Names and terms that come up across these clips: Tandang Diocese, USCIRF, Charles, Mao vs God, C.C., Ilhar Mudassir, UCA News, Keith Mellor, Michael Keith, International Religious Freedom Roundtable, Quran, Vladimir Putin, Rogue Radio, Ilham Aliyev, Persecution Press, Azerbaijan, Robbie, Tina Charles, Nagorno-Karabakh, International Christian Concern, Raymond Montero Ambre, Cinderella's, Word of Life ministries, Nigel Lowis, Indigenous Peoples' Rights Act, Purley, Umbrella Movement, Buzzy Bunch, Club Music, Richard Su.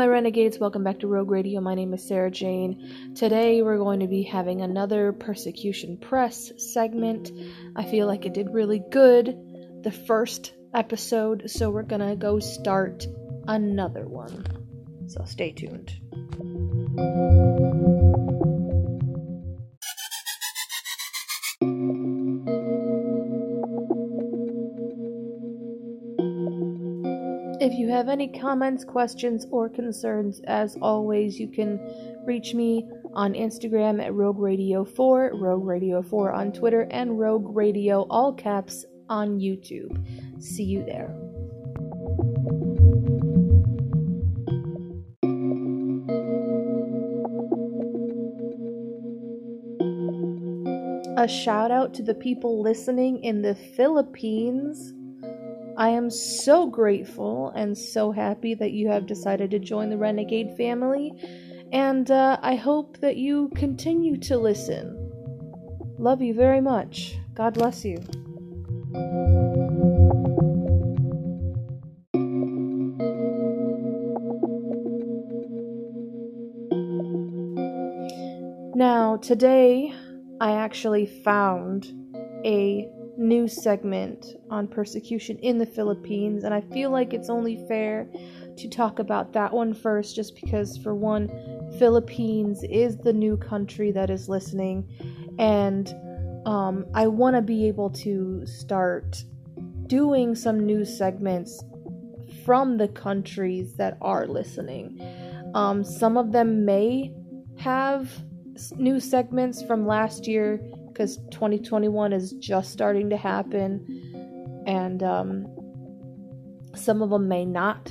my renegades, welcome back to Rogue Radio. My name is Sarah Jane. Today we're going to be having another Persecution Press segment. I feel like it did really good the first episode, so we're gonna go start another one. So stay tuned. If you have any comments, questions, or concerns, as always, you can reach me on Instagram at Rogue Radio 4, Rogue Radio 4 on Twitter, and Rogue Radio, all caps, on YouTube. See you there. A shout out to the people listening in the Philippines. I am so grateful and so happy that you have decided to join the Renegade family, and I hope that you continue to listen. Love you very much. God bless you. Now, today, I actually found a news segment on persecution in the Philippines, and I feel like it's only fair to talk about that one first, just because, for one, Philippines is the new country that is listening, and I want to be able to start doing some news segments from the countries that are listening. Some of them may have news segments from last year, because 2021 is just starting to happen, and some of them may not.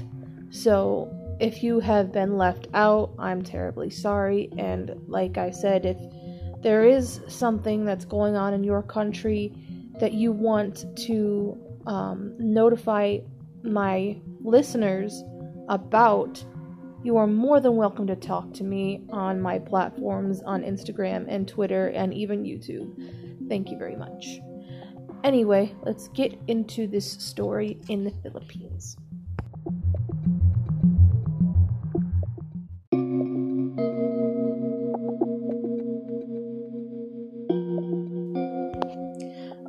So if you have been left out, I'm terribly sorry. And like I said, if there is something that's going on in your country that you want to notify my listeners about, you are more than welcome to talk to me on my platforms on Instagram and Twitter and even YouTube. Thank you very much. Anyway, let's get into this story in the Philippines.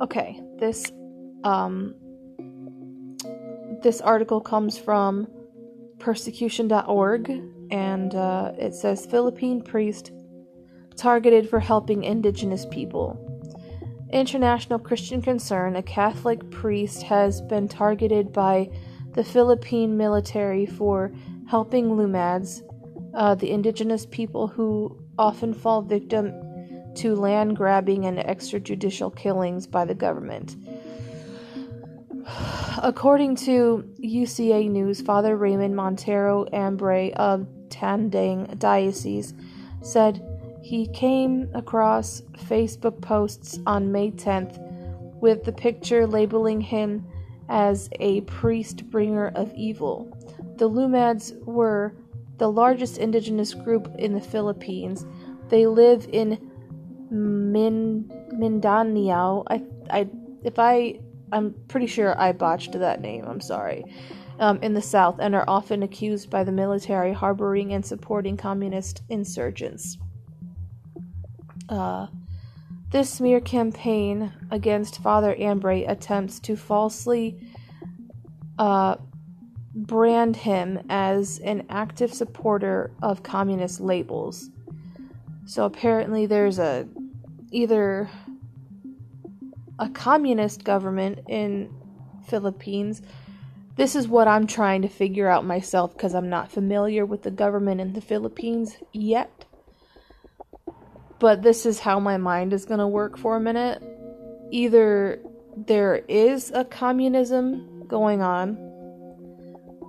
Okay, this article comes from Persecution.org, and it says, Philippine priest targeted for helping indigenous people. International Christian Concern, a Catholic priest has been targeted by the Philippine military for helping Lumads, the indigenous people who often fall victim to land grabbing and extrajudicial killings by the government. According to UCA News, Father Raymond Montero Ambre of Tandang Diocese said he came across Facebook posts on May 10th with the picture labeling him as a priest bringer of evil. The Lumads were the largest indigenous group in the Philippines. They live in Mindanao. I'm pretty sure I botched that name, I'm sorry, in the south, and are often accused by the military harboring and supporting communist insurgents. This smear campaign against Father Ambre attempts to falsely brand him as an active supporter of communist labels. So apparently there's a communist government in Philippines. This is what I'm trying to figure out myself, because I'm not familiar with the government in the Philippines yet. But this is how my mind is going to work for a minute. Either there is a communism going on,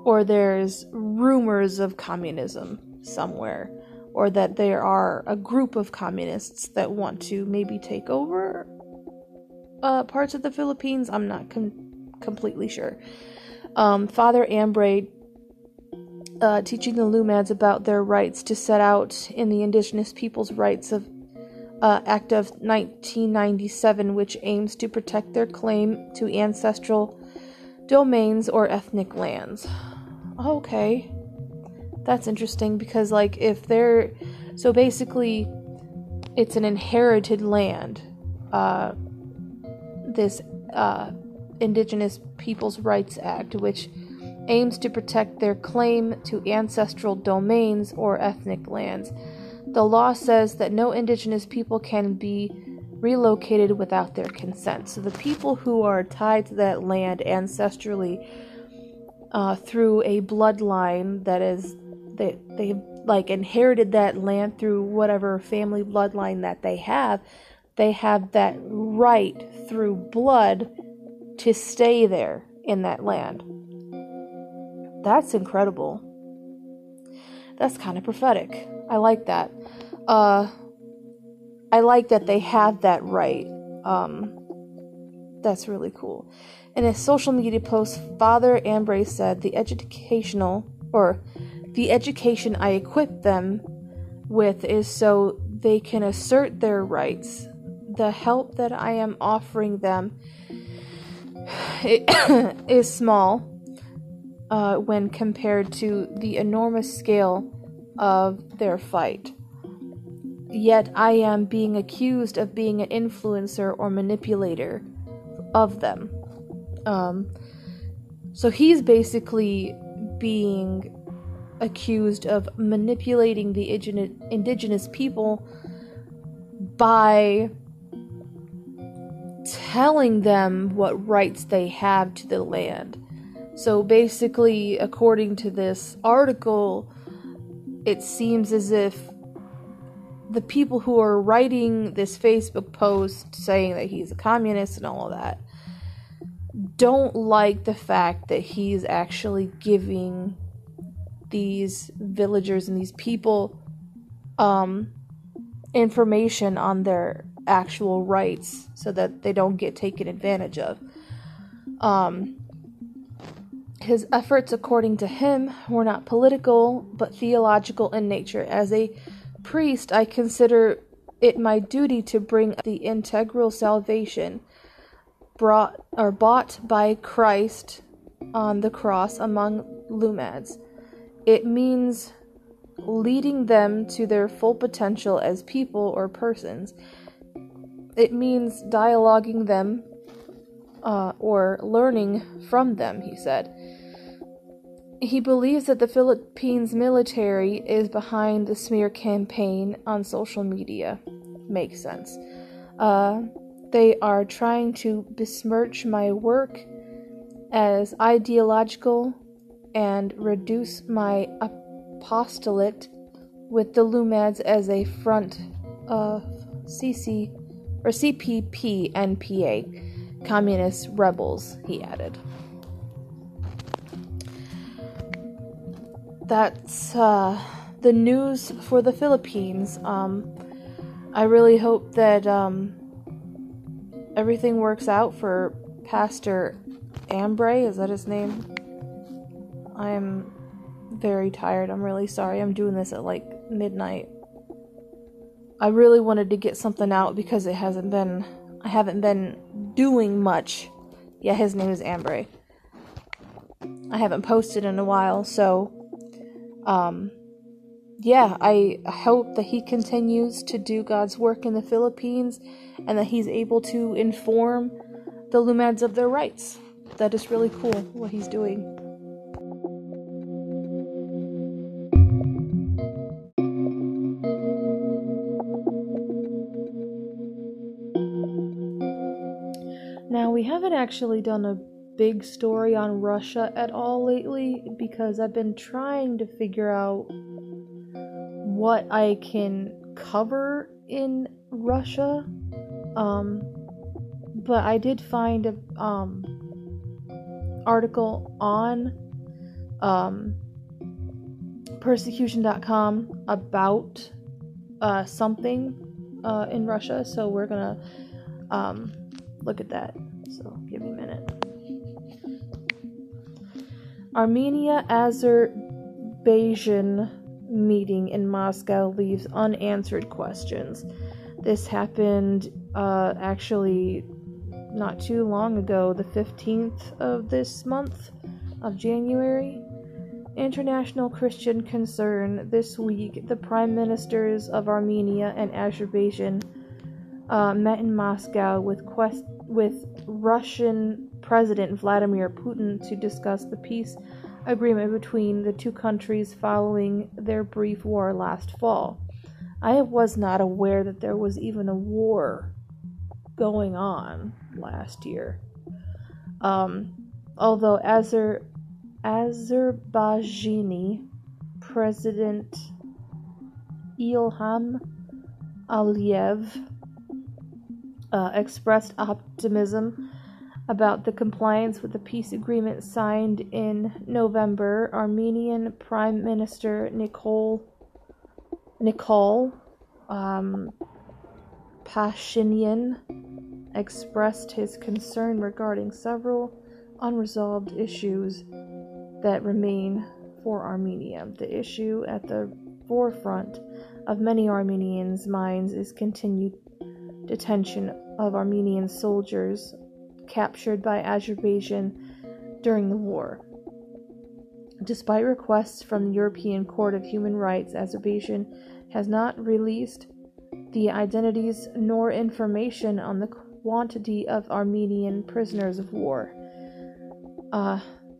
or there's rumors of communism somewhere, or that there are a group of communists that want to maybe take over parts of the Philippines. I'm not completely sure. Father Ambre, teaching the Lumads about their rights to set out in the Indigenous Peoples' Rights Act of 1997, which aims to protect their claim to ancestral domains or ethnic lands. Okay. That's interesting because, like, if they're... So basically, it's an inherited land. This Indigenous Peoples' Rights Act, which aims to protect their claim to ancestral domains or ethnic lands. The law says that no Indigenous people can be relocated without their consent. So the people who are tied to that land ancestrally through a bloodline that is, they like inherited that land through whatever family bloodline that they have that right through blood to stay there in that land. That's incredible. That's kind of prophetic. I like that. I like that they have that right. That's really cool. In a social media post, Father Ambre said, the education I equip them with is so they can assert their rights. The help that I am offering them is small when compared to the enormous scale of their fight. Yet I am being accused of being an influencer or manipulator of them. So he's basically being accused of manipulating the indigenous people by telling them what rights they have to the land. So basically, according to this article, it seems as if the people who are writing this Facebook post saying that he's a communist and all of that don't like the fact that he's actually giving these villagers and these people information on their actual rights so that they don't get taken advantage of. His efforts, according to him, were not political but theological in nature. As a priest, I consider it my duty to bring the integral salvation bought by Christ on the cross among Lumads. It means leading them to their full potential as people or persons. It means dialoguing them or learning from them, he said. He believes that the Philippines military is behind the smear campaign on social media. Makes sense. They are trying to besmirch my work as ideological and reduce my apostolate with the Lumads as a front of C.C. or C.P.P.N.P.A. communist rebels, he added. That's the news for the Philippines. I really hope that everything works out for Pastor Ambre. Is that his name? I am very tired. I'm really sorry. I'm doing this at like midnight. I really wanted to get something out because I haven't been doing much. Yeah, his name is Ambre. I haven't posted in a while, so... yeah, I hope that he continues to do God's work in the Philippines and that he's able to inform the Lumads of their rights. That is really cool, what he's doing. Now, we haven't actually done a big story on Russia at all lately because I've been trying to figure out what I can cover in Russia, but I did find a article on Persecution.com about something in Russia, so we're gonna look at that, so give me a minute. Armenia-Azerbaijan meeting in Moscow leaves unanswered questions. This happened actually not too long ago, the 15th of this month of January. International Christian Concern this week, the prime ministers of Armenia and Azerbaijan met in Moscow with Russian President Vladimir Putin to discuss the peace agreement between the two countries following their brief war last fall. I was not aware that there was even a war going on last year. Although Azerbaijani President Ilham Aliyev expressed optimism about the compliance with the peace agreement signed in November, Armenian Prime Minister Nikol Pashinyan expressed his concern regarding several unresolved issues that remain for Armenia. The issue at the forefront of many Armenians' minds is continued detention of Armenian soldiers captured by Azerbaijan during the war. Despite requests from the European Court of Human Rights, Azerbaijan has not released the identities nor information on the quantity of Armenian prisoners of war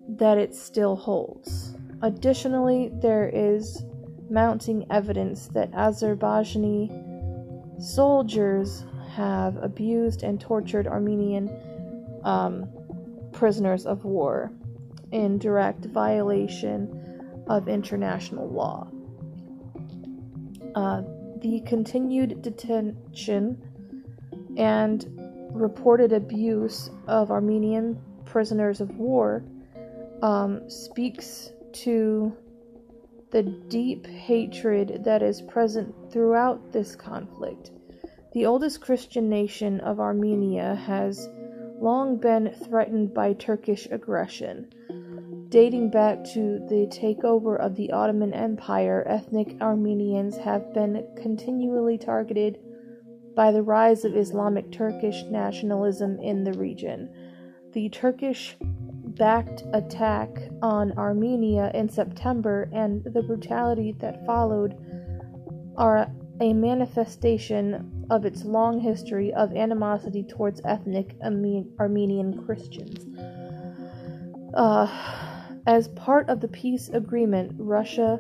that it still holds. Additionally, there is mounting evidence that Azerbaijani soldiers have abused and tortured Armenian prisoners of war in direct violation of international law. The continued detention and reported abuse of Armenian prisoners of war speaks to the deep hatred that is present throughout this conflict. The oldest Christian nation of Armenia has long been threatened by Turkish aggression. Dating back to the takeover of the Ottoman Empire, ethnic Armenians have been continually targeted by the rise of Islamic Turkish nationalism in the region. The Turkish-backed attack on Armenia in September and the brutality that followed are a manifestation of its long history of animosity towards ethnic Armenian Christians. As part of the peace agreement, Russia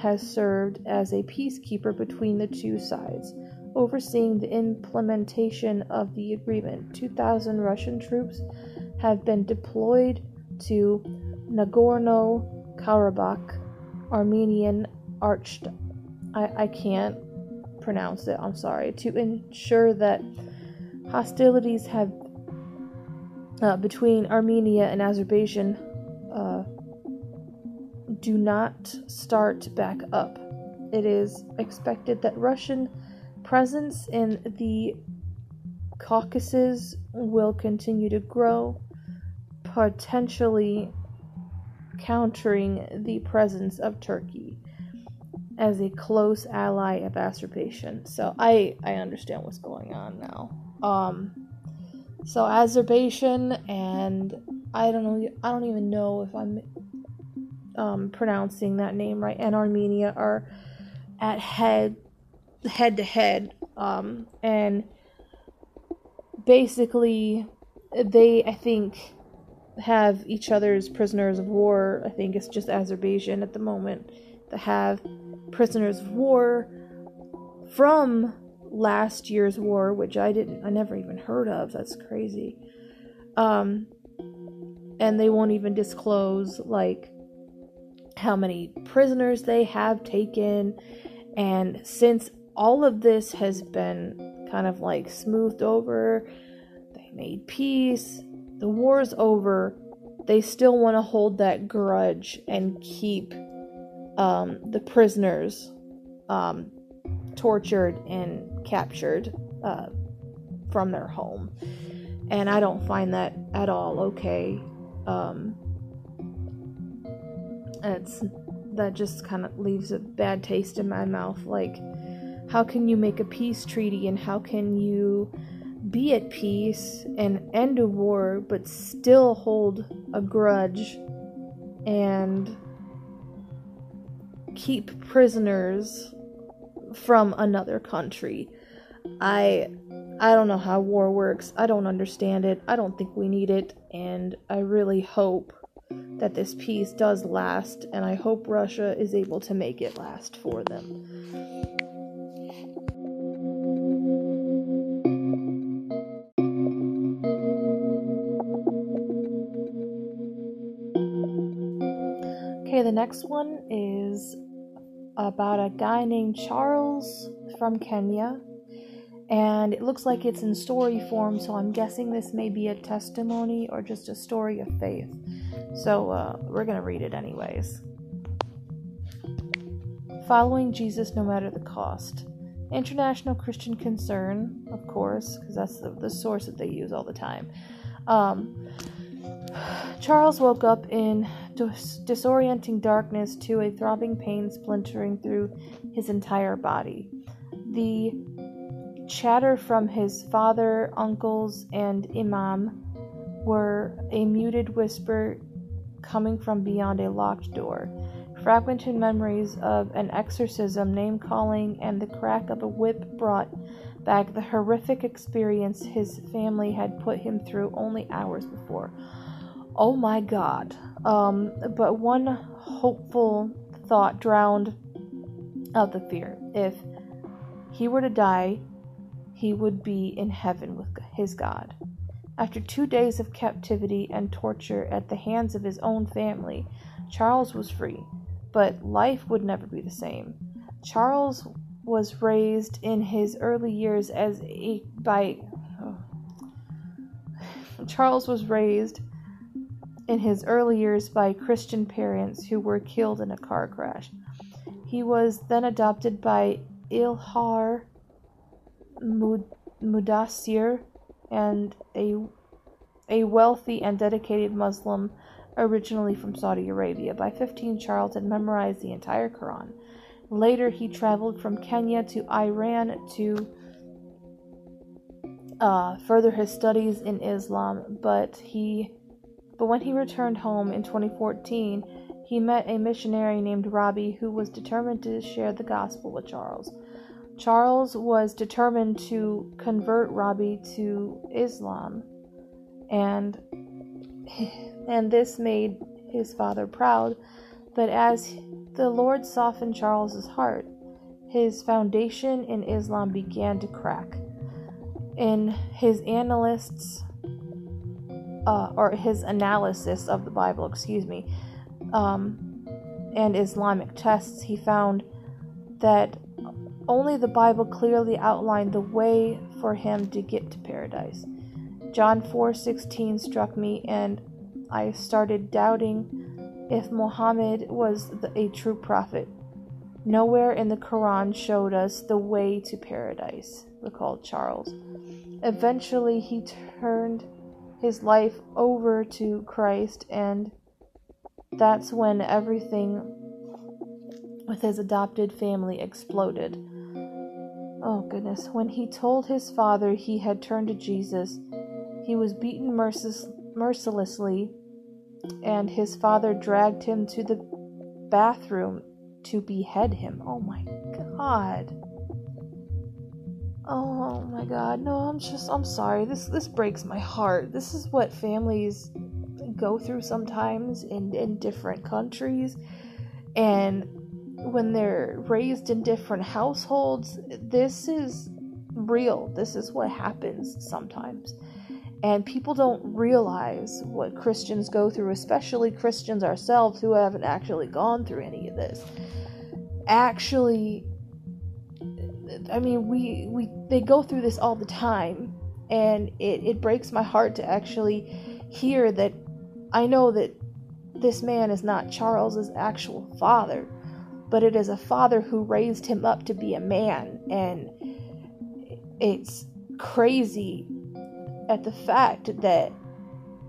has served as a peacekeeper between the two sides, overseeing the implementation of the agreement. 2,000 Russian troops have been deployed to Nagorno-Karabakh, Armenian Archdiocese. I can't pronounce it, I'm sorry, to ensure that hostilities have between Armenia and Azerbaijan do not start back up. It is expected that Russian presence in the Caucasus will continue to grow, potentially countering the presence of Turkey as a close ally of Azerbaijan. So I understand what's going on now. So Azerbaijan, and I don't even know if I'm pronouncing that name right, and Armenia are at head to head, and basically they, I think, have each other's prisoners of war. I think it's just Azerbaijan at the moment that have prisoners of war from last year's war, which I never even heard of. That's crazy. And they won't even disclose like how many prisoners they have taken. And since all of this has been kind of like smoothed over, they made peace, the war's over, they still want to hold that grudge and keep the prisoners tortured and captured from their home. And I don't find that at all okay. That just kind of leaves a bad taste in my mouth. Like, how can you make a peace treaty and how can you be at peace and end a war but still hold a grudge and keep prisoners from another country. I don't know how war works. I don't understand it. I don't think we need it, and I really hope that this peace does last, and I hope Russia is able to make it last for them. Okay, the next one is about a guy named Charles from Kenya, and it looks like it's in story form, so I'm guessing this may be a testimony or just a story of faith. So we're going to read it anyways. Following Jesus no matter the cost. International Christian Concern, of course, because that's the source that they use all the time. Charles woke up in disorienting darkness to a throbbing pain splintering through his entire body. The chatter from his father, uncles, and imam were a muted whisper coming from beyond a locked door. Fragmented memories of an exorcism, name-calling, and the crack of a whip brought back the horrific experience his family had put him through only hours before. Oh my God. But one hopeful thought drowned out the fear. If he were to die, he would be in heaven with his God. After 2 days of captivity and torture at the hands of his own family, Charles was free, but life would never be the same. Charles was raised in his early years as a by Christian parents who were killed in a car crash. He was then adopted by Ilhar Mudassir, and a wealthy and dedicated Muslim originally from Saudi Arabia. By 15, Charles had memorized the entire Quran. Later, he traveled from Kenya to Iran to further his studies in Islam, but when he returned home in 2014, he met a missionary named Robbie who was determined to share the gospel with Charles. Charles was determined to convert Robbie to Islam, and this made his father proud, but as the Lord softened Charles's heart, his foundation in Islam began to crack. In his analysis of the Bible, and Islamic texts, he found that only the Bible clearly outlined the way for him to get to paradise. John 4:16 struck me, and I started doubting if Muhammad was a true prophet. Nowhere in the Quran showed us the way to paradise, recalled Charles. Eventually, he turned his life over to Christ, and that's when everything with his adopted family exploded. Oh goodness. When he told his father he had turned to Jesus, he was beaten mercilessly, and his father dragged him to the bathroom to behead him. Oh my God. Oh my God. No, I'm sorry. This breaks my heart. This is what families go through sometimes in different countries, and when they're raised in different households, this is real. This is what happens sometimes. And people don't realize what Christians go through, especially Christians ourselves who haven't actually gone through any of this. Actually, I mean, they go through this all the time, and it breaks my heart to actually hear that. I know that this man is not Charles's actual father, but it is a father who raised him up to be a man, and it's crazy at the fact that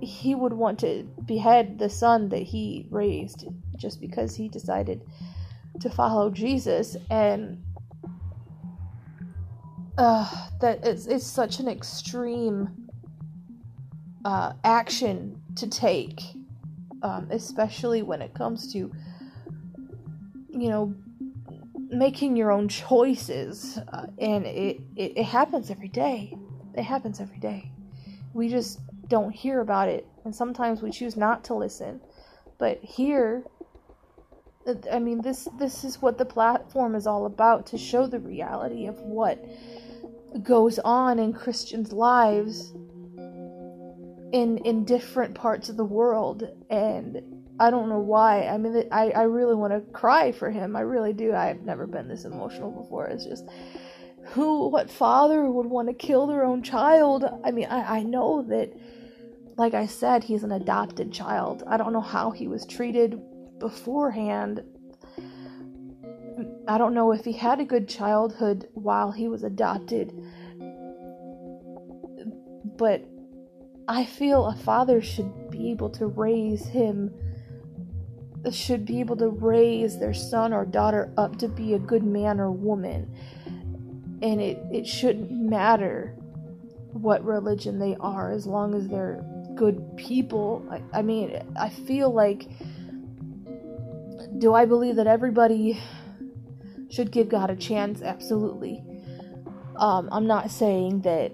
he would want to behead the son that he raised just because he decided to follow Jesus. And that it's such an extreme action to take, especially when it comes to, you know, making your own choices, and it happens every day. It happens every day. We just don't hear about it, and sometimes we choose not to listen. But here, I mean, this is what the platform is all about, to show the reality of what goes on in Christians' lives in different parts of the world. And I don't know why. I mean, I really want to cry for him. I really do. I've never been this emotional before. It's just, what father would want to kill their own child? I mean, I know that, like I said, he's an adopted child. I don't know how he was treated beforehand. I don't know if he had a good childhood while he was adopted. But I feel a father should be able to raise him, should be able to raise their son or daughter up to be a good man or woman. And it shouldn't matter what religion they are, as long as they're good people. I mean, I feel like, do I believe that everybody should give God a chance? Absolutely. I'm not saying that,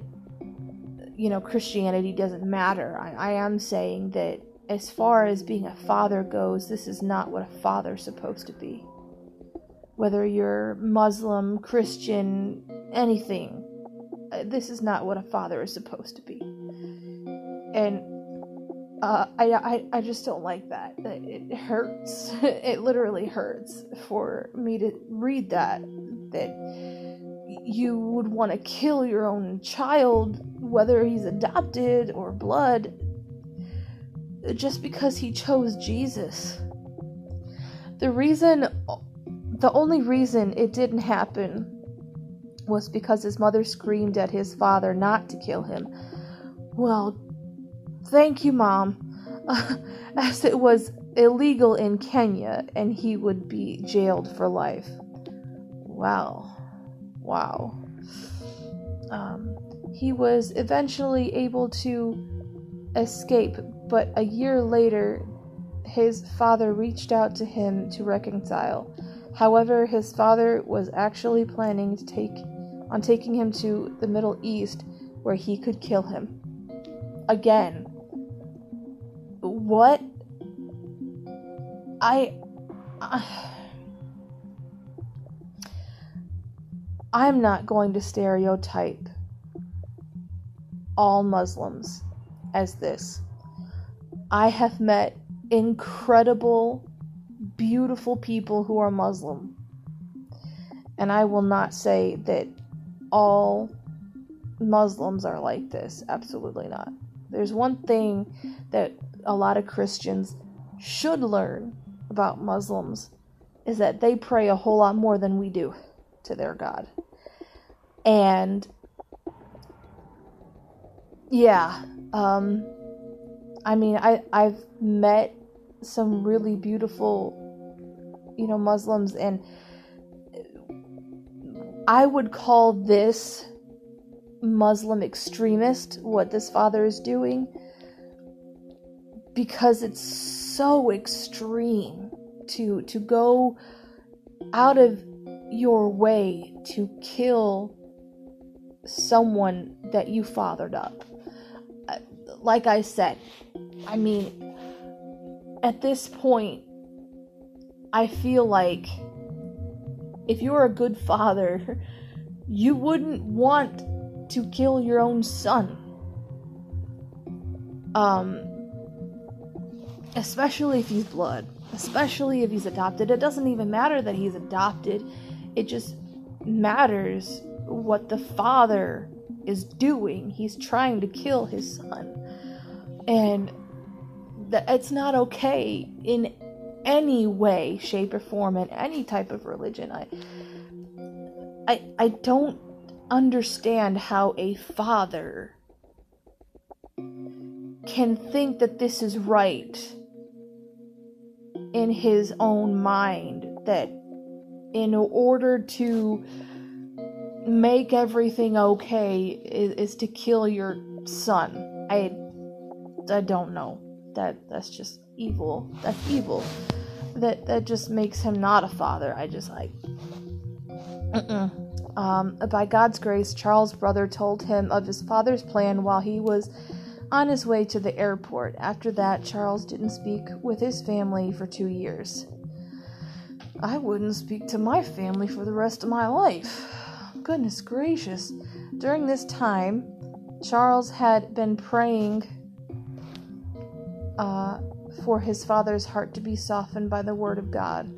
you know, Christianity doesn't matter. I am saying that as far as being a father goes, this is not what a father's supposed to be. Whether you're Muslim, Christian, anything, this is not what a father is supposed to be. And I just don't like that. It hurts. It literally hurts for me to read that you would want to kill your own child, whether he's adopted or blood, just because he chose Jesus. The only reason it didn't happen was because his mother screamed at his father not to kill him. Well, thank you, Mom. As it was illegal in Kenya, and he would be jailed for life. Wow. He was eventually able to escape, but a year later, his father reached out to him to reconcile. However, his father was actually planning to taking him to the Middle East, where he could kill him. Again. What? I'm not going to stereotype all Muslims as this. I have met incredible, beautiful people who are Muslim, and I will not say that all Muslims are like this. Absolutely not. There's one thing that a lot of Christians should learn about Muslims, is that they pray a whole lot more than we do to their God. And yeah, I mean, I've met some really beautiful, you know, Muslims, and I would call this Muslim extremist, what this father is doing, because it's so extreme to go out of your way to kill someone that you fathered up. Like I said, I mean, at this point, I feel like if you're a good father, you wouldn't want to kill your own son. Especially if he's blood. Especially if he's adopted. It doesn't even matter that he's adopted. It just matters what the father is doing. He's trying to kill his son. And it's not okay in any way, shape, or form, in any type of religion. I don't understand how a father can think that this is right in his own mind, that in order to make everything okay is to kill your son. I don't know. that's just evil. That's evil. That just makes him not a father. I just like... By God's grace, Charles' brother told him of his father's plan while he was on his way to the airport. After that, Charles didn't speak with his family for 2 years. I wouldn't speak to my family for the rest of my life. Goodness gracious. During this time, Charles had been praying for his father's heart to be softened by the Word of God.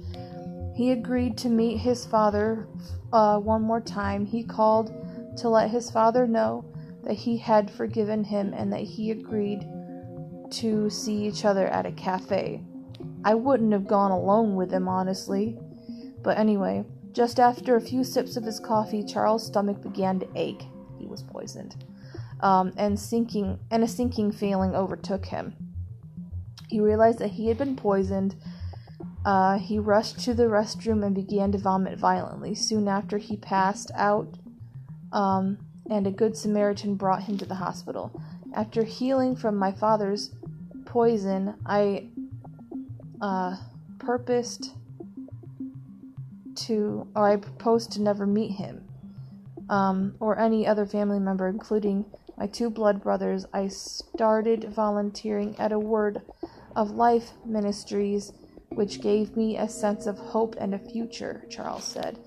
He agreed to meet his father one more time. He called to let his father know that he had forgiven him and that he agreed to see each other at a cafe. I wouldn't have gone alone with him, honestly. But anyway, just after a few sips of his coffee, Charles' stomach began to ache. He was poisoned. And a sinking feeling overtook him. He realized that he had been poisoned. He rushed to the restroom and began to vomit violently. Soon after, he passed out, and a good Samaritan brought him to the hospital. After healing from my father's poison, I proposed to never meet him, or any other family member, including my two blood brothers. I started volunteering at a Word of Life ministries, which gave me a sense of hope and a future, Charles said.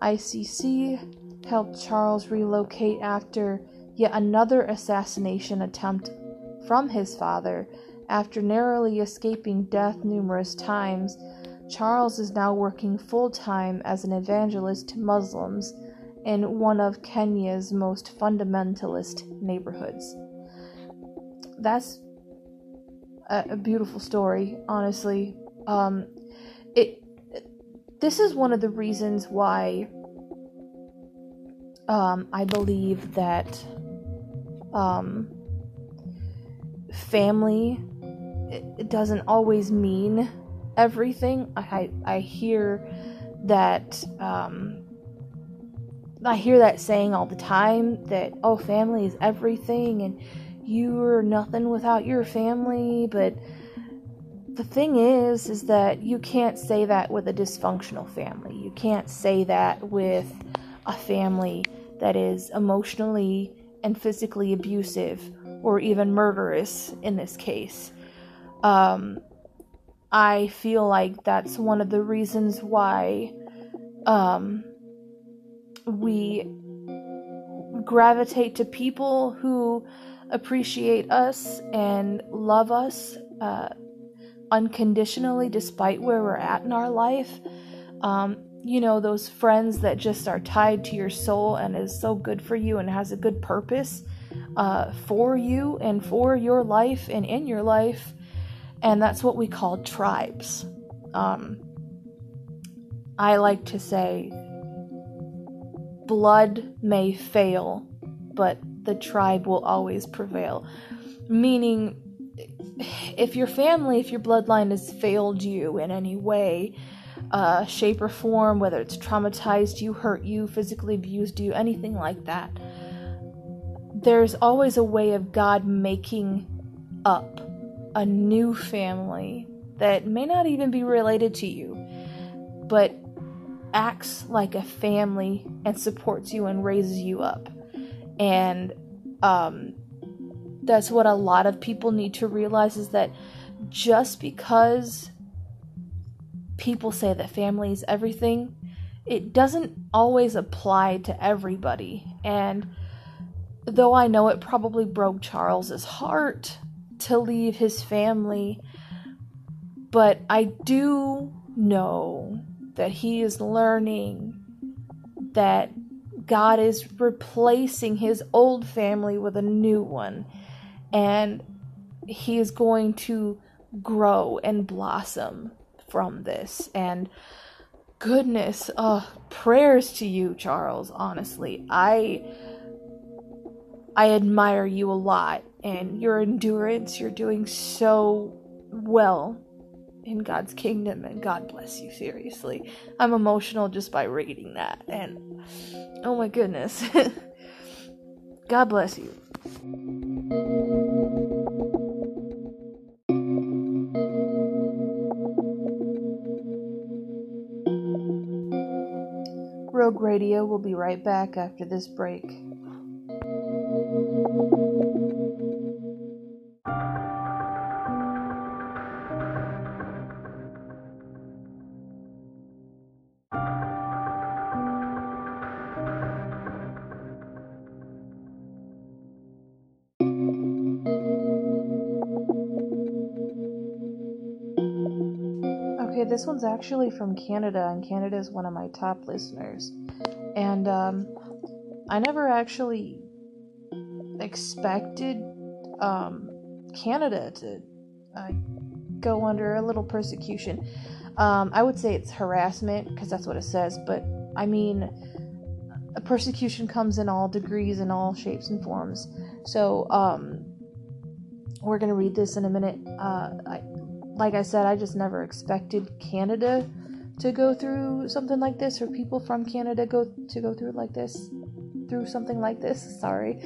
ICC helped Charles relocate after yet another assassination attempt from his father. After narrowly escaping death numerous times, Charles is now working full-time as an evangelist to Muslims in one of Kenya's most fundamentalist neighborhoods. That's a beautiful story, honestly. This is one of the reasons why I believe that family it doesn't always mean everything. I hear that saying all the time, that family is everything and you're nothing without your family, but the thing is that you can't say that with a dysfunctional family. You can't say that with a family that is emotionally and physically abusive or even murderous in this case. I feel like that's one of the reasons why we gravitate to people who appreciate us and love us unconditionally, despite where we're at in our life. Those friends that just are tied to your soul and is so good for you and has a good purpose for you and for your life and in your life, and that's what we call tribes. I like to say blood may fail, but the tribe will always prevail, meaning if your bloodline has failed you in any way, shape or form, whether it's traumatized you, hurt you, physically abused you, anything like that, there's always a way of God making up a new family that may not even be related to you, but acts like a family and supports you and raises you up. And, that's what a lot of people need to realize, is that just because people say that family is everything, it doesn't always apply to everybody. And though I know it probably broke Charles's heart to leave his family, but I do know that he is learning that God is replacing his old family with a new one. And he is going to grow and blossom from this. And goodness, prayers to you, Charles, honestly. I admire you a lot and your endurance. You're doing so well in God's kingdom, and God bless you, seriously. I'm emotional just by reading that, and oh my goodness. God bless you. Rogue Radio will be right back after this break. This one's actually from Canada, and Canada is one of my top listeners. And I never actually expected Canada to go under a little persecution. I would say it's harassment, because that's what it says, but I mean, persecution comes in all degrees and all shapes and forms. So we're going to read this in a minute. Like I said, I just never expected Canada to go through something like this, or people from Canada go through like this, through something like this. Sorry,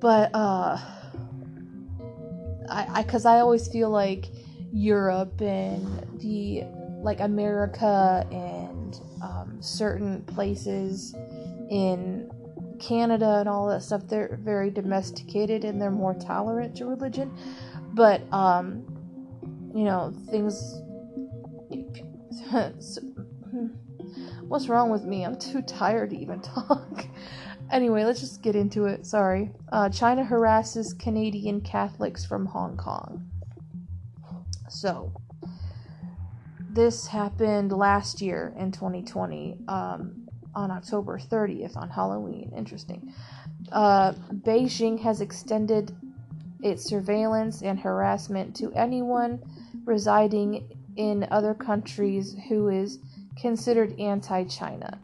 but because I always feel like Europe and the like America and certain places in Canada and all that stuff, they're very domesticated and they're more tolerant to religion, but you know, things, what's wrong with me? I'm too tired to even talk. Anyway, let's just get into it, sorry. China harasses Canadian Catholics from Hong Kong. So, this happened last year in 2020, on October 30th, on Halloween. Interesting. Beijing has extended its surveillance and harassment to anyone residing in other countries who is considered anti-China.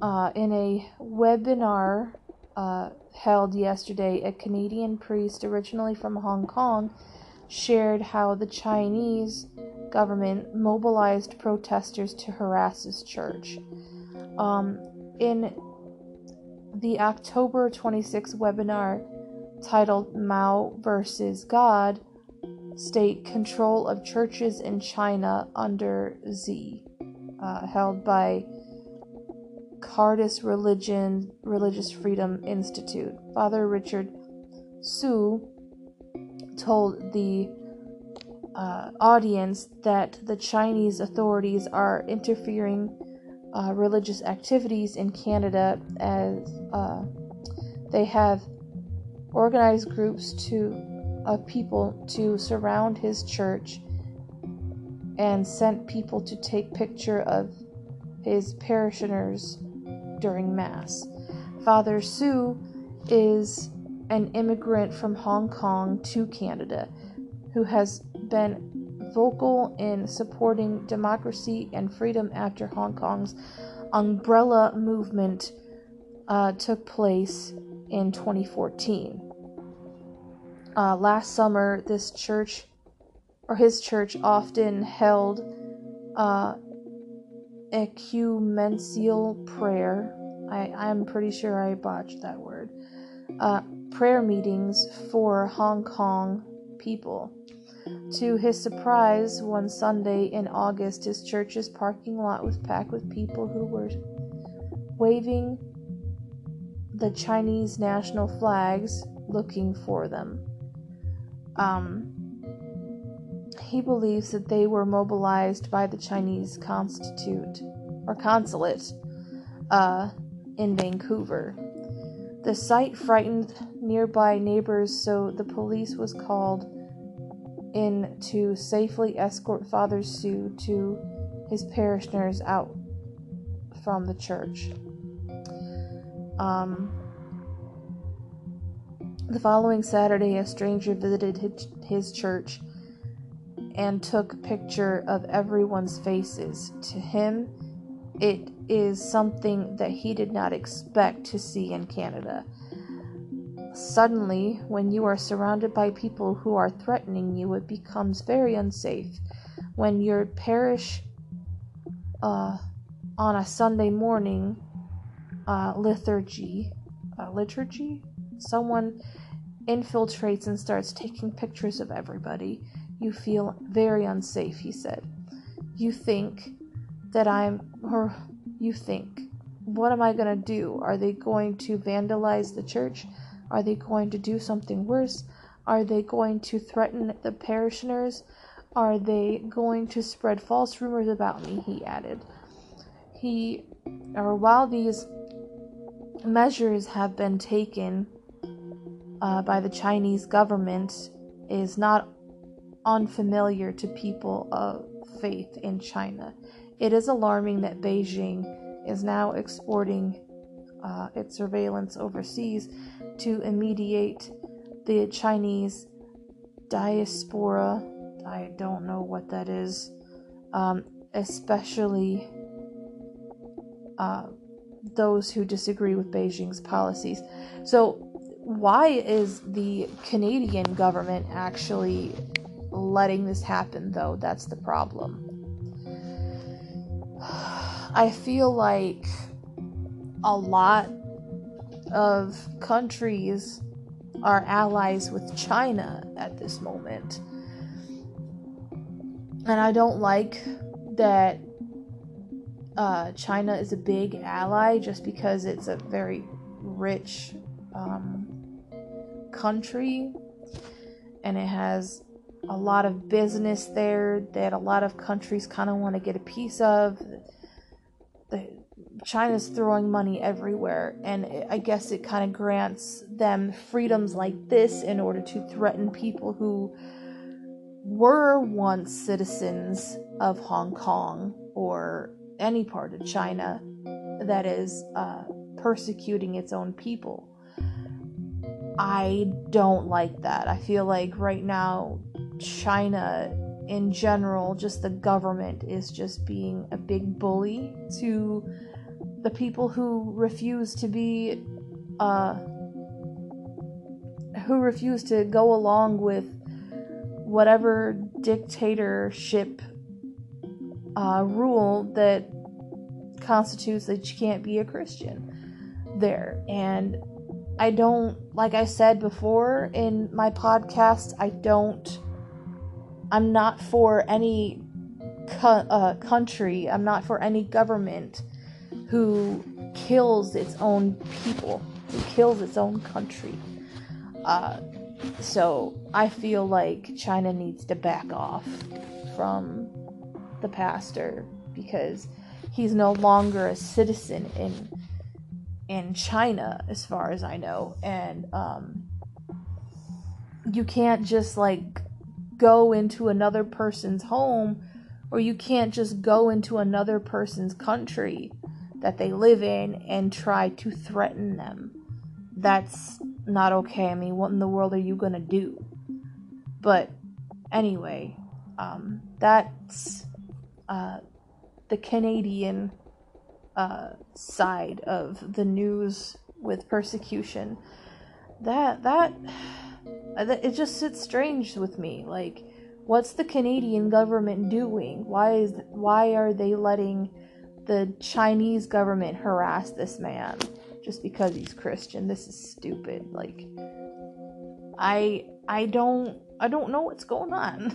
In a webinar held yesterday, a Canadian priest originally from Hong Kong shared how the Chinese government mobilized protesters to harass his church. In the October 26 webinar, titled Mao vs God, State Control of Churches in China Under Z, held by Cardus Religion Religious Freedom Institute. Father Richard Su told the audience that the Chinese authorities are interfering religious activities in Canada as they have organized groups of people to surround his church and sent people to take picture of his parishioners during Mass. Father Su is an immigrant from Hong Kong to Canada who has been vocal in supporting democracy and freedom after Hong Kong's Umbrella Movement took place in 2014. Last summer, his church often held ecumenical prayer. I'm pretty sure I botched that word. Prayer meetings for Hong Kong people. To his surprise, one Sunday in August, his church's parking lot was packed with people who were waving the Chinese national flags, looking for them. He believes that they were mobilized by the Chinese consulate in Vancouver. The sight frightened nearby neighbors, so the police was called in to safely escort Father Su to his parishioners out from the church. The following Saturday, a stranger visited his church and took a picture of everyone's faces. To him, it is something that he did not expect to see in Canada. Suddenly, when you are surrounded by people who are threatening you, it becomes very unsafe. When your parish on a Sunday morning liturgy, someone infiltrates and starts taking pictures of everybody, you feel very unsafe, he said. You think that you think. What am I going to do? Are they going to vandalize the church? Are they going to do something worse? Are they going to threaten the parishioners? Are they going to spread false rumors about me? He added. While these measures have been taken by the Chinese government, is not unfamiliar to people of faith in China. It is alarming that Beijing is now exporting its surveillance overseas to mediate the Chinese diaspora. I don't know what that is, especially those who disagree with Beijing's policies. So why is the Canadian government actually letting this happen, though? That's the problem. I feel like a lot of countries are allies with China at this moment. And I don't like that China is a big ally just because it's a very rich country, and it has a lot of business there that a lot of countries kind of want to get a piece of. China's throwing money everywhere, and I guess it kind of grants them freedoms like this in order to threaten people who were once citizens of Hong Kong or any part of China that is persecuting its own people. I don't like that. I feel like right now China in general, just the government, is just being a big bully to the people who refuse to go along with whatever dictatorship rule that constitutes that you can't be a Christian there. And I don't, like I said before in my podcast, I'm not for any country, I'm not for any government who kills its own people, who kills its own country. So I feel like China needs to back off from the pastor because he's no longer a citizen in China, as far as I know. And you can't just go into another person's home, or you can't just go into another person's country that they live in and try to threaten them. That's not okay. I mean, what in the world are you gonna do? But anyway, that's the Canadian side of the news with persecution. It just sits strange with me. Like, what's the Canadian government doing? Why are they letting the Chinese government harass this man just because he's Christian? This is stupid. Like, I don't know what's going on.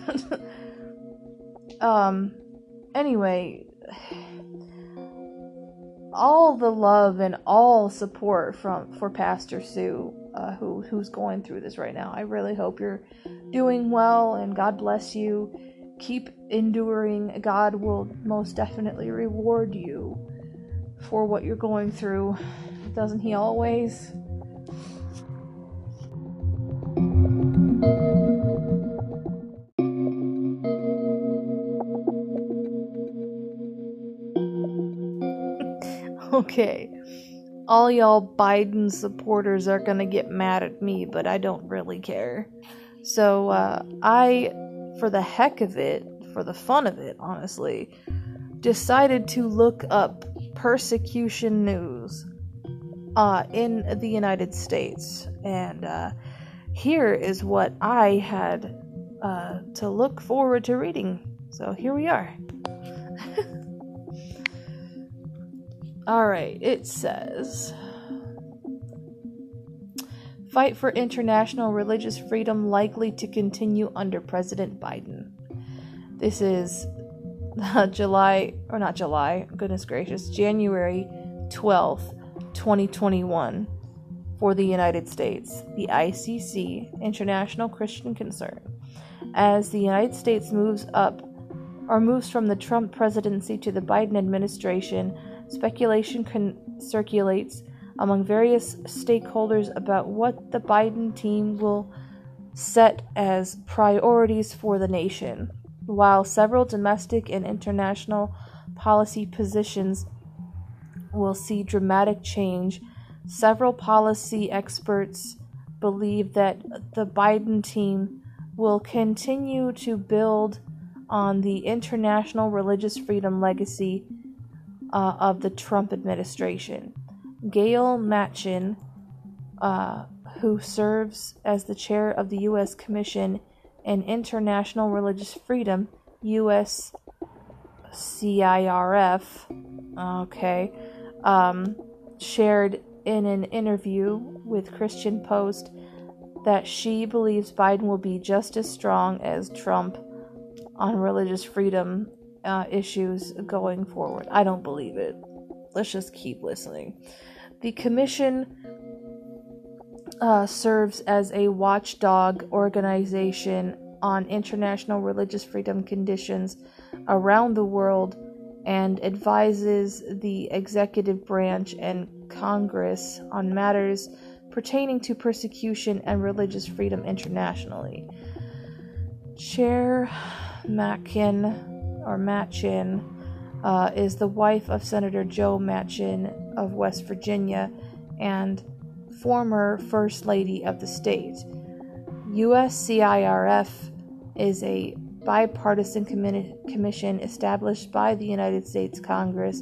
Anyway, all the love and all support for Pastor Su, who's going through this right now. I really hope you're doing well, and God bless you. Keep enduring. God will most definitely reward you for what you're going through. Doesn't he always? Okay. All y'all Biden supporters are gonna get mad at me, but I don't really care. So, for the heck of it, for the fun of it, honestly, decided to look up persecution news in the United States. And here is what I had to look forward to reading. So here we are. Alright, it says, fight for international religious freedom likely to continue under President Biden. This is January 12th, 2021 for the United States, the ICC, International Christian Concern, as the United States moves from the Trump presidency to the Biden administration. Speculation circulates among various stakeholders about what the Biden team will set as priorities for the nation, while several domestic and international policy positions will see dramatic change. Several policy experts believe that the Biden team will continue to build on the international religious freedom legacy of the Trump administration. Gayle Manchin, who serves as the chair of the U.S. Commission on International Religious Freedom, USCIRF, shared in an interview with Christian Post that she believes Biden will be just as strong as Trump on religious freedom issues going forward. I don't believe it. Let's just keep listening. The commission serves as a watchdog organization on international religious freedom conditions around the world and advises the executive branch and Congress on matters pertaining to persecution and religious freedom internationally. Chair Manchin is the wife of Senator Joe Manchin of West Virginia and former First Lady of the state. USCIRF is a bipartisan commission established by the United States Congress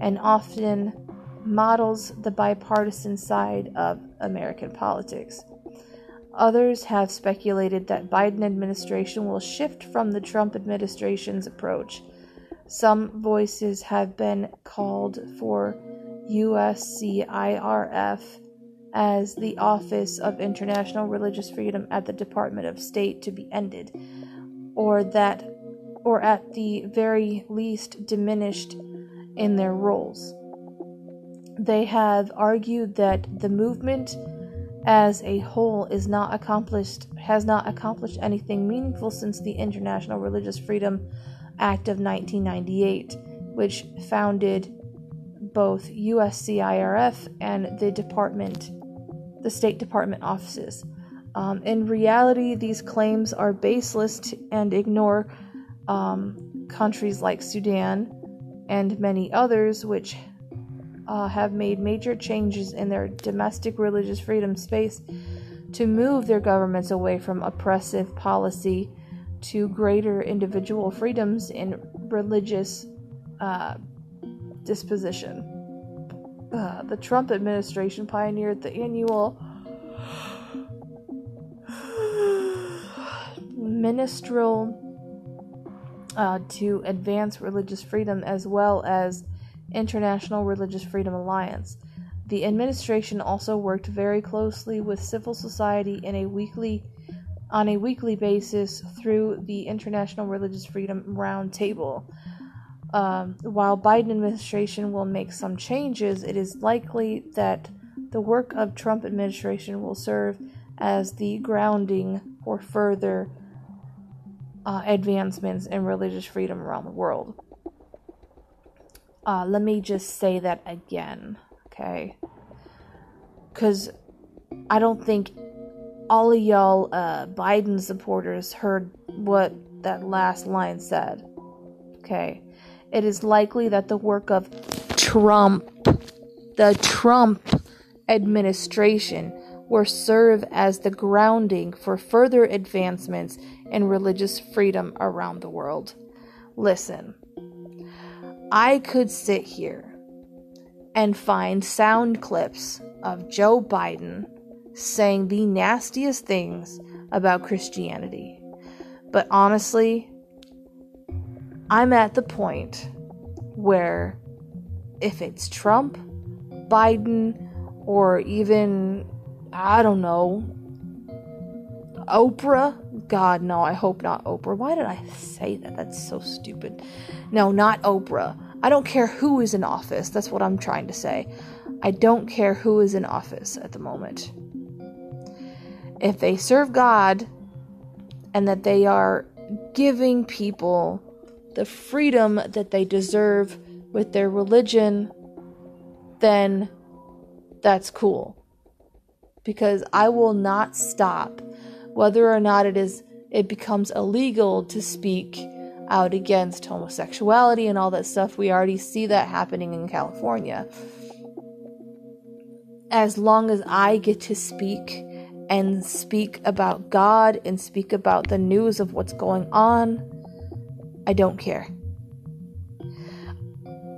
and often models the bipartisan side of American politics. Others have speculated that Biden administration will shift from the Trump administration's approach. Some voices have been called for USCIRF as the Office of International Religious Freedom at the Department of State to be ended, or at the very least diminished in their roles. They have argued that the movement as a whole has not accomplished anything meaningful since the International Religious Freedom Act of 1998, which founded both USCIRF and the State Department offices. In reality, these claims are baseless and ignore countries like Sudan and many others, which have made major changes in their domestic religious freedom space to move their governments away from oppressive policy to greater individual freedoms in religious disposition. The Trump administration pioneered the annual ministerial to advance religious freedom, as well as International Religious Freedom Alliance. The administration also worked very closely with civil society on a weekly basis through the International Religious Freedom Roundtable. While Biden administration will make some changes, it is likely that the work of Trump administration will serve as the grounding for further advancements in religious freedom around the world. Let me just say that again, okay? Because I don't think all of y'all Biden supporters heard what that last line said, okay? It is likely that the work of the Trump administration will serve as the grounding for further advancements in religious freedom around the world. Listen, I could sit here and find sound clips of Joe Biden saying the nastiest things about Christianity. But honestly, I'm at the point where if it's Trump, Biden, or even, I don't know, Oprah, God, no, I hope not Oprah. Why did I say that? That's so stupid. No, not Oprah. I don't care who is in office. That's what I'm trying to say. I don't care who is in office at the moment. If they serve God and that they are giving people the freedom that they deserve with their religion, then that's cool. Because I will not stop, whether or not it becomes illegal to speak out against homosexuality and all that stuff. We already see that happening in California. As long as I get to speak and speak about God and speak about the news of what's going on, I don't care.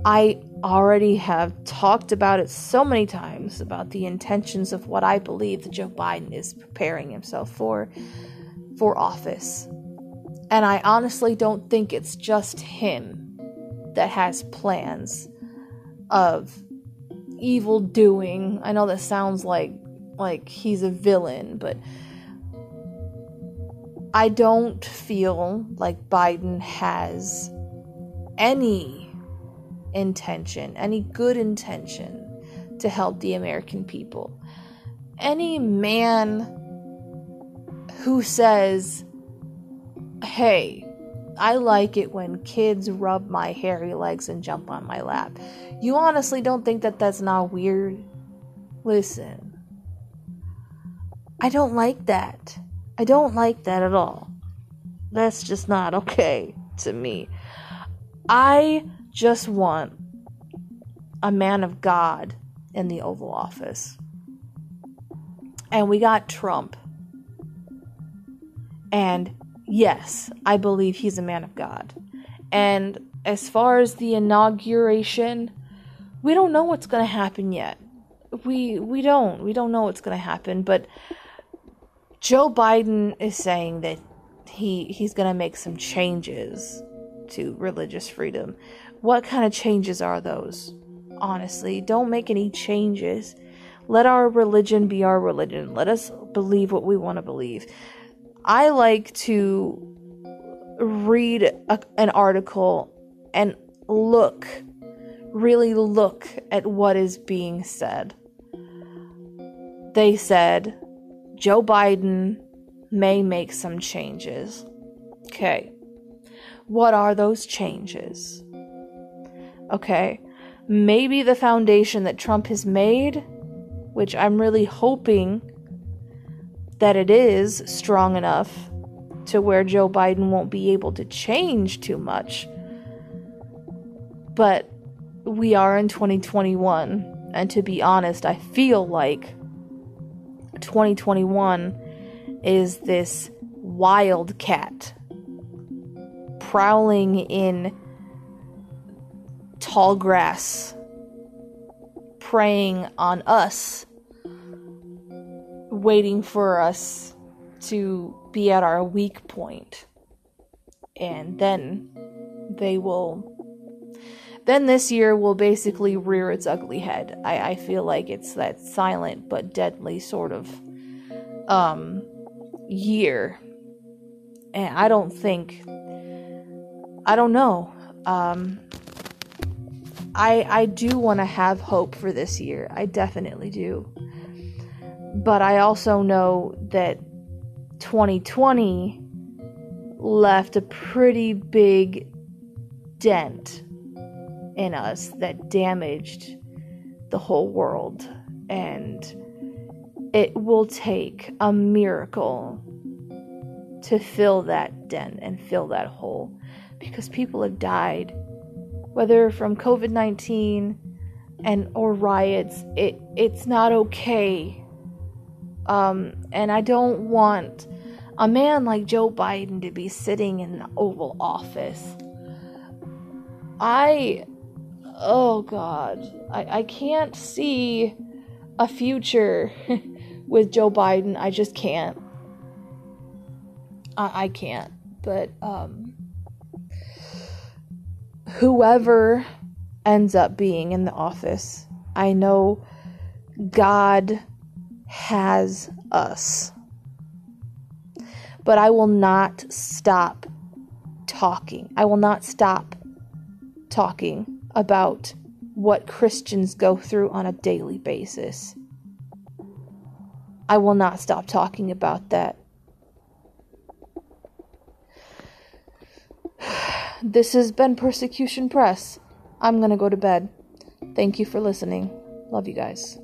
I already have talked about it so many times, about the intentions of what I believe that Joe Biden is preparing himself for office. And I honestly don't think it's just him that has plans of evil doing. I know that sounds like he's a villain, but I don't feel like Biden has any intention, any good intention to help the American people. Any man who says, hey, I like it when kids rub my hairy legs and jump on my lap, you honestly don't think that that's not weird? Listen, I don't like that. I don't like that at all. That's just not okay to me. I just want a man of God in the Oval Office. And we got Trump. And yes, I believe he's a man of God. And as far as the inauguration, we don't know what's going to happen yet. We don't know what's going to happen, but Joe Biden is saying that he's going to make some changes to religious freedom. What kind of changes are those? Honestly, don't make any changes. Let our religion be our religion. Let us believe what we want to believe. I like to read an article and really look at what is being said. They said Joe Biden may make some changes. Okay. What are those changes? Okay, maybe the foundation that Trump has made, which I'm really hoping that it is strong enough to where Joe Biden won't be able to change too much. But we are in 2021, and to be honest, I feel like 2021 is this wildcat prowling in tall grass, preying on us, waiting for us to be at our weak point, and then this year will basically rear its ugly head. I feel like it's that silent but deadly sort of year, and I don't know. I do want to have hope for this year. I definitely do. But I also know that 2020 left a pretty big dent in us that damaged the whole world. And it will take a miracle to fill that dent and fill that hole. Because people have died, whether from COVID-19 or riots. It's not okay. And I don't want a man like Joe Biden to be sitting in the Oval Office. I can't see a future with Joe Biden. I just can't. I can't. But, whoever ends up being in the office, I know God has us. but I will not stop talking. I will not stop talking about what Christians go through on a daily basis. I will not stop talking about that. This has been Persecution Press. I'm gonna go to bed. Thank you for listening. Love you guys.